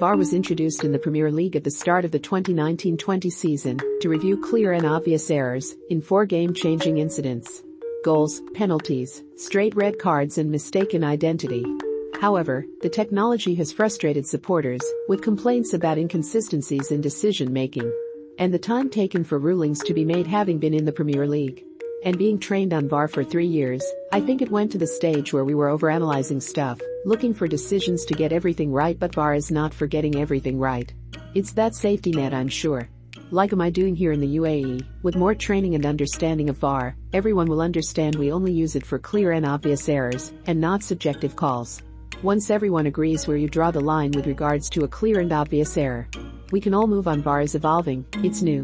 VAR was introduced in the Premier League at the start of the 2019-20 season to review clear and obvious errors in four game-changing incidents: goals, penalties, straight red cards and mistaken identity. However, the technology has frustrated supporters with complaints about inconsistencies in decision-making and the time taken for rulings to be made. Having been in the Premier League and being trained on VAR for 3 years, I think it went to the stage where we were overanalyzing stuff, looking for decisions to get everything right, but VAR is not for getting everything right. It's that safety net, I'm sure. Like am I doing here in the UAE, with more training and understanding of VAR, everyone will understand we only use it for clear and obvious errors and not subjective calls. Once everyone agrees where you draw the line with regards to a clear and obvious error, we can all move on. VAR is evolving, it's new.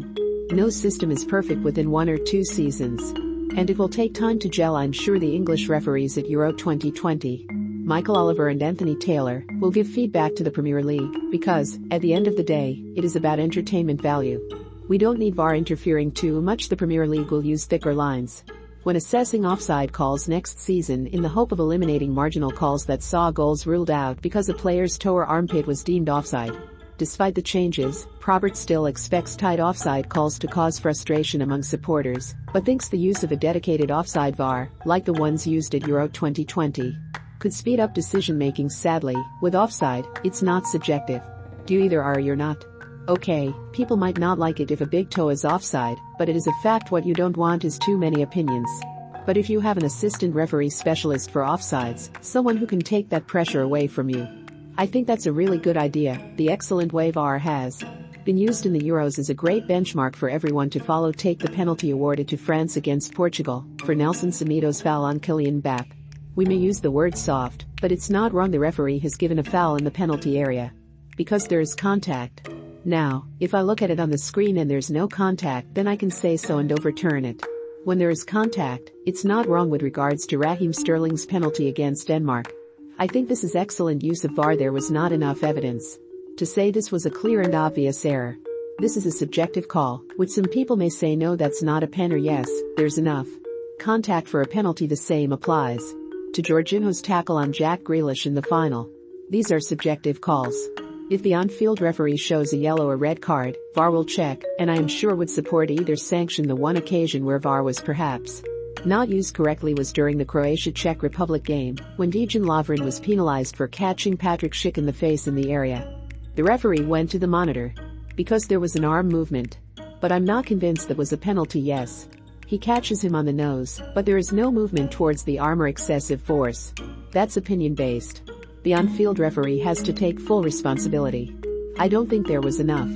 No system is perfect within 1 or 2 seasons, and it will take time to gel. I'm sure the English referees at Euro 2020, Michael Oliver and Anthony Taylor, will give feedback to the Premier League because, at the end of the day, it is about entertainment value. We don't need VAR interfering too much. The Premier League will use thicker lines when assessing offside calls next season in the hope of eliminating marginal calls that saw goals ruled out because a player's toe or armpit was deemed offside. Despite the changes, Robert still expects tight offside calls to cause frustration among supporters, but thinks the use of a dedicated offside VAR, like the ones used at Euro 2020, could speed up decision-making. Sadly, with offside, it's not subjective. You either are or you're not. Okay, people might not like it if a big toe is offside, but it is a fact. What you don't want is too many opinions. But if you have an assistant referee specialist for offsides, someone who can take that pressure away from you, I think that's a really good idea. The excellent way VAR has been used in the Euros is a great benchmark for everyone to follow. Take the penalty awarded to France against Portugal for Nelson Semedo's foul on Kylian Mbappé. We may use the word soft, but it's not wrong. The referee has given a foul in the penalty area because there is contact. Now, if I look at it on the screen and there's no contact, then I can say so and overturn it. When there is contact, it's not wrong. With regards to Raheem Sterling's penalty against Denmark, I think this is excellent use of VAR. There was not enough evidence to say this was a clear and obvious error. This is a subjective call, which some people may say no, that's not a pen, or yes, there's enough contact for a penalty. The same applies to Jorginho's tackle on Jack Grealish in the final. These are subjective calls. If the on-field referee shows a yellow or red card, VAR will check, and I am sure would support either sanction. The one occasion where VAR was perhaps not used correctly was during the Croatia-Czech Republic game, when Dejan Lovren was penalized for catching Patrick Schick in the face in the area. The referee went to the monitor because there was an arm movement, but I'm not convinced that was a penalty. Yes, he catches him on the nose, but there is no movement towards the arm or excessive force. That's opinion-based. The on-field referee has to take full responsibility. I don't think there was enough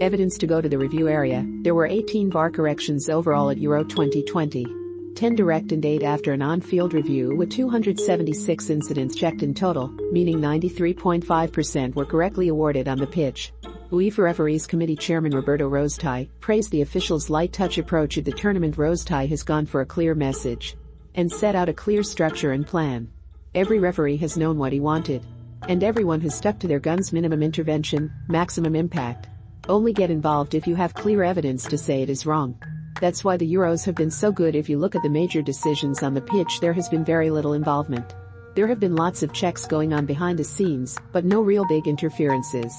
evidence to go to the review area. There were 18 VAR corrections overall at Euro 2020. 10 direct and 8 after an on-field review, with 276 incidents checked in total, meaning 93.5% were correctly awarded on the pitch. UEFA Referees Committee Chairman Roberto Rostai praised the officials' light-touch approach at the tournament. Rostai has gone for a clear message and set out a clear structure and plan. Every referee has known what he wanted, and everyone has stuck to their guns. Minimum intervention, maximum impact. Only get involved if you have clear evidence to say it is wrong. That's why the Euros have been so good. If you look at the major decisions on the pitch, there has been very little involvement. There have been lots of checks going on behind the scenes, but no real big interferences,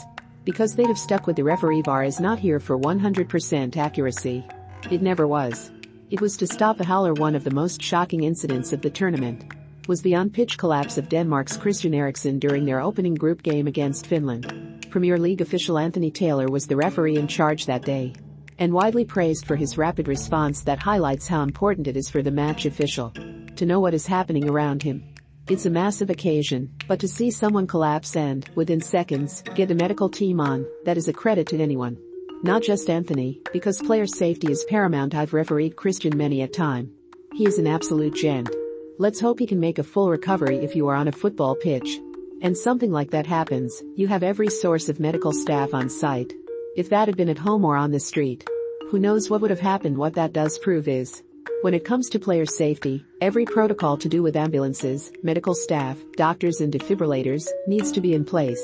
because they'd have stuck with the referee. VAR is not here for 100% accuracy. It never was. It was to stop a howler. One of the most shocking incidents of the tournament was the on-pitch collapse of Denmark's Christian Eriksen during their opening group game against Finland. Premier League official Anthony Taylor was the referee in charge that day, and widely praised for his rapid response. That highlights how important it is for the match official to know what is happening around him. It's a massive occasion, but to see someone collapse and, within seconds, get the medical team on, that is a credit to anyone. Not just Anthony, because player safety is paramount. I've refereed Christian many a time. He is an absolute gent. Let's hope he can make a full recovery. If you are on a football pitch and something like that happens, you have every source of medical staff on site. If that had been at home or on the street, who knows what would have happened. What that does prove is, when it comes to player safety, every protocol to do with ambulances, medical staff, doctors and defibrillators needs to be in place.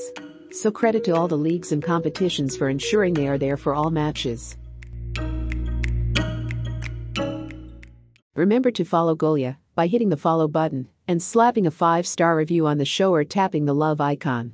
So credit to all the leagues and competitions for ensuring they are there for all matches. Remember to follow Golia by hitting the follow button and slapping a 5-star review on the show or tapping the love icon.